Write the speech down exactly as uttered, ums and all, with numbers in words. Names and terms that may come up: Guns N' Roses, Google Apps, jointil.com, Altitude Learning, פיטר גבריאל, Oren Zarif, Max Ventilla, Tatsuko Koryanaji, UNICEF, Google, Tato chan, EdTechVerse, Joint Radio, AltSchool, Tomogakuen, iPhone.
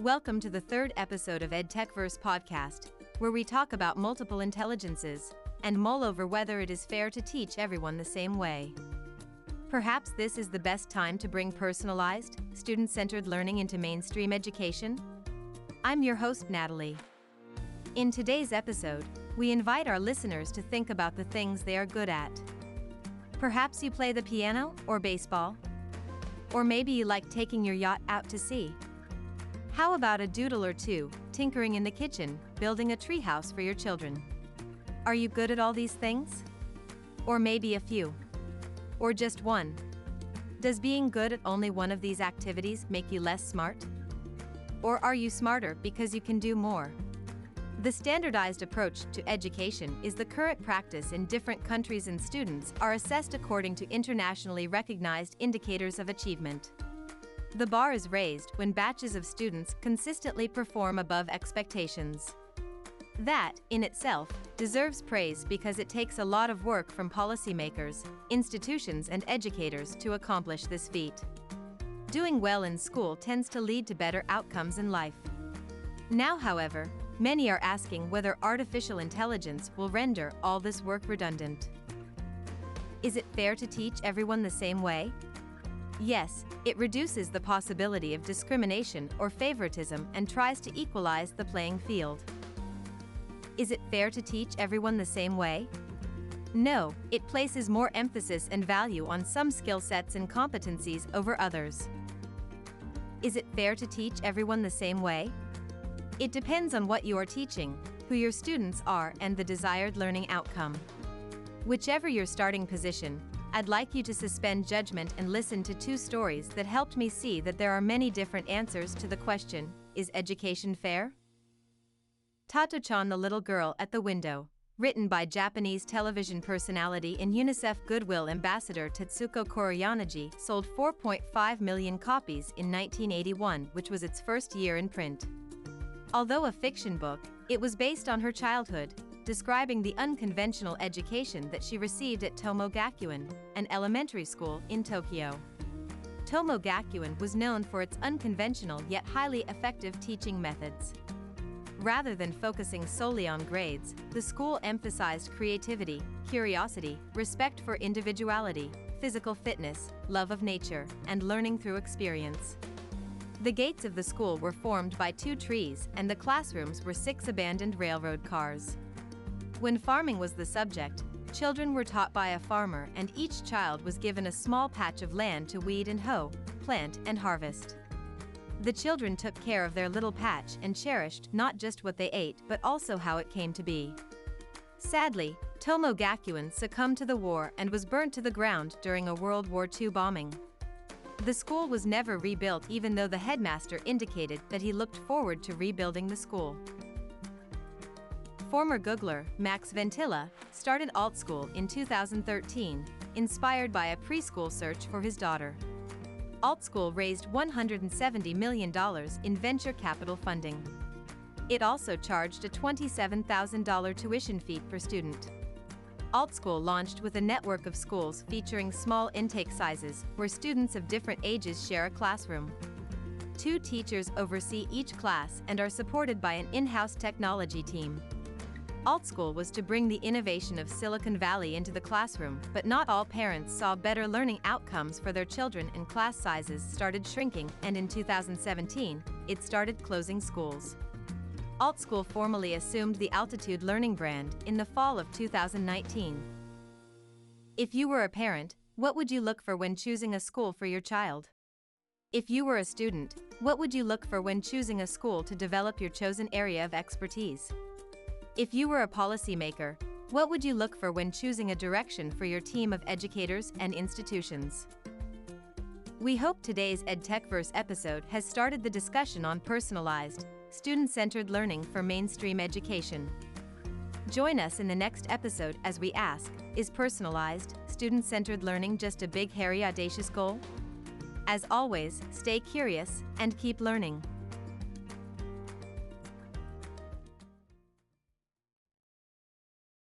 Welcome to the third episode of EdTechVerse podcast, where we talk about multiple intelligences and mull over whether it is fair to teach everyone the same way. Perhaps this is the best time to bring personalized, student-centered learning into mainstream education? I'm your host, Natalie. In today's episode, we invite our listeners to think about the things they are good at. Perhaps you play the piano or baseball, or maybe you like taking your yacht out to sea. How about a doodle or two, tinkering in the kitchen, building a treehouse for your children? Are you good at all these things? Or maybe a few? Or just one? Does being good at only one of these activities make you less smart? Or are you smarter because you can do more? The standardized approach to education is the current practice in different countries, and students are assessed according to internationally recognized indicators of achievement. The bar is raised when batches of students consistently perform above expectations. That, in itself, deserves praise because it takes a lot of work from policymakers, institutions, and educators to accomplish this feat. Doing well in school tends to lead to better outcomes in life. Now, however, many are asking whether artificial intelligence will render all this work redundant. Is it fair to teach everyone the same way? Yes, it reduces the possibility of discrimination or favoritism and tries to equalize the playing field. Is it fair to teach everyone the same way? No, it places more emphasis and value on some skill sets and competencies over others. Is it fair to teach everyone the same way? It depends on what you are teaching, who your students are, and the desired learning outcome. Whichever your starting position, I'd like you to suspend judgment and listen to two stories that helped me see that there are many different answers to the question, is education fair? Tato chan, the little girl at the window, written by Japanese television personality and UNICEF Goodwill Ambassador Tatsuko Koryanaji, sold four point five million copies in nineteen eighty-one, which was its first year in print. Although a fiction book, it was based on her childhood, describing the unconventional education that she received at Tomogakuen, an elementary school in Tokyo. Tomogakuen was known for its unconventional yet highly effective teaching methods. Rather than focusing solely on grades, the school emphasized creativity, curiosity, respect for individuality, physical fitness, love of nature, and learning through experience. The gates of the school were formed by two trees, and the classrooms were six abandoned railroad cars. When farming was the subject, children were taught by a farmer, and each child was given a small patch of land to weed and hoe, plant and harvest. The children took care of their little patch and cherished not just what they ate but also how it came to be. Sadly, Tomogakuen succumbed to the war and was burnt to the ground during a World War Two bombing. The school was never rebuilt, even though the headmaster indicated that he looked forward to rebuilding the school. Former Googler Max Ventilla started AltSchool in two thousand thirteen, inspired by a preschool search for his daughter. AltSchool raised one hundred seventy million dollars in venture capital funding. It also charged a twenty-seven thousand dollars tuition fee per student. AltSchool launched with a network of schools featuring small intake sizes, where students of different ages share a classroom. Two teachers oversee each class and are supported by an in-house technology team. AltSchool was to bring the innovation of Silicon Valley into the classroom, but not all parents saw better learning outcomes for their children, and class sizes started shrinking, and in two thousand seventeen, it started closing schools. AltSchool formally assumed the Altitude Learning brand in the fall of two thousand nineteen. If you were a parent, what would you look for when choosing a school for your child? If you were a student, what would you look for when choosing a school to develop your chosen area of expertise? If you were a policymaker, what would you look for when choosing a direction for your team of educators and institutions? We hope today's EdTechVerse episode has started the discussion on personalized, student-centered learning for mainstream education. Join us in the next episode as we ask, is personalized, student-centered learning just a big, hairy, audacious goal? As always, stay curious and keep learning.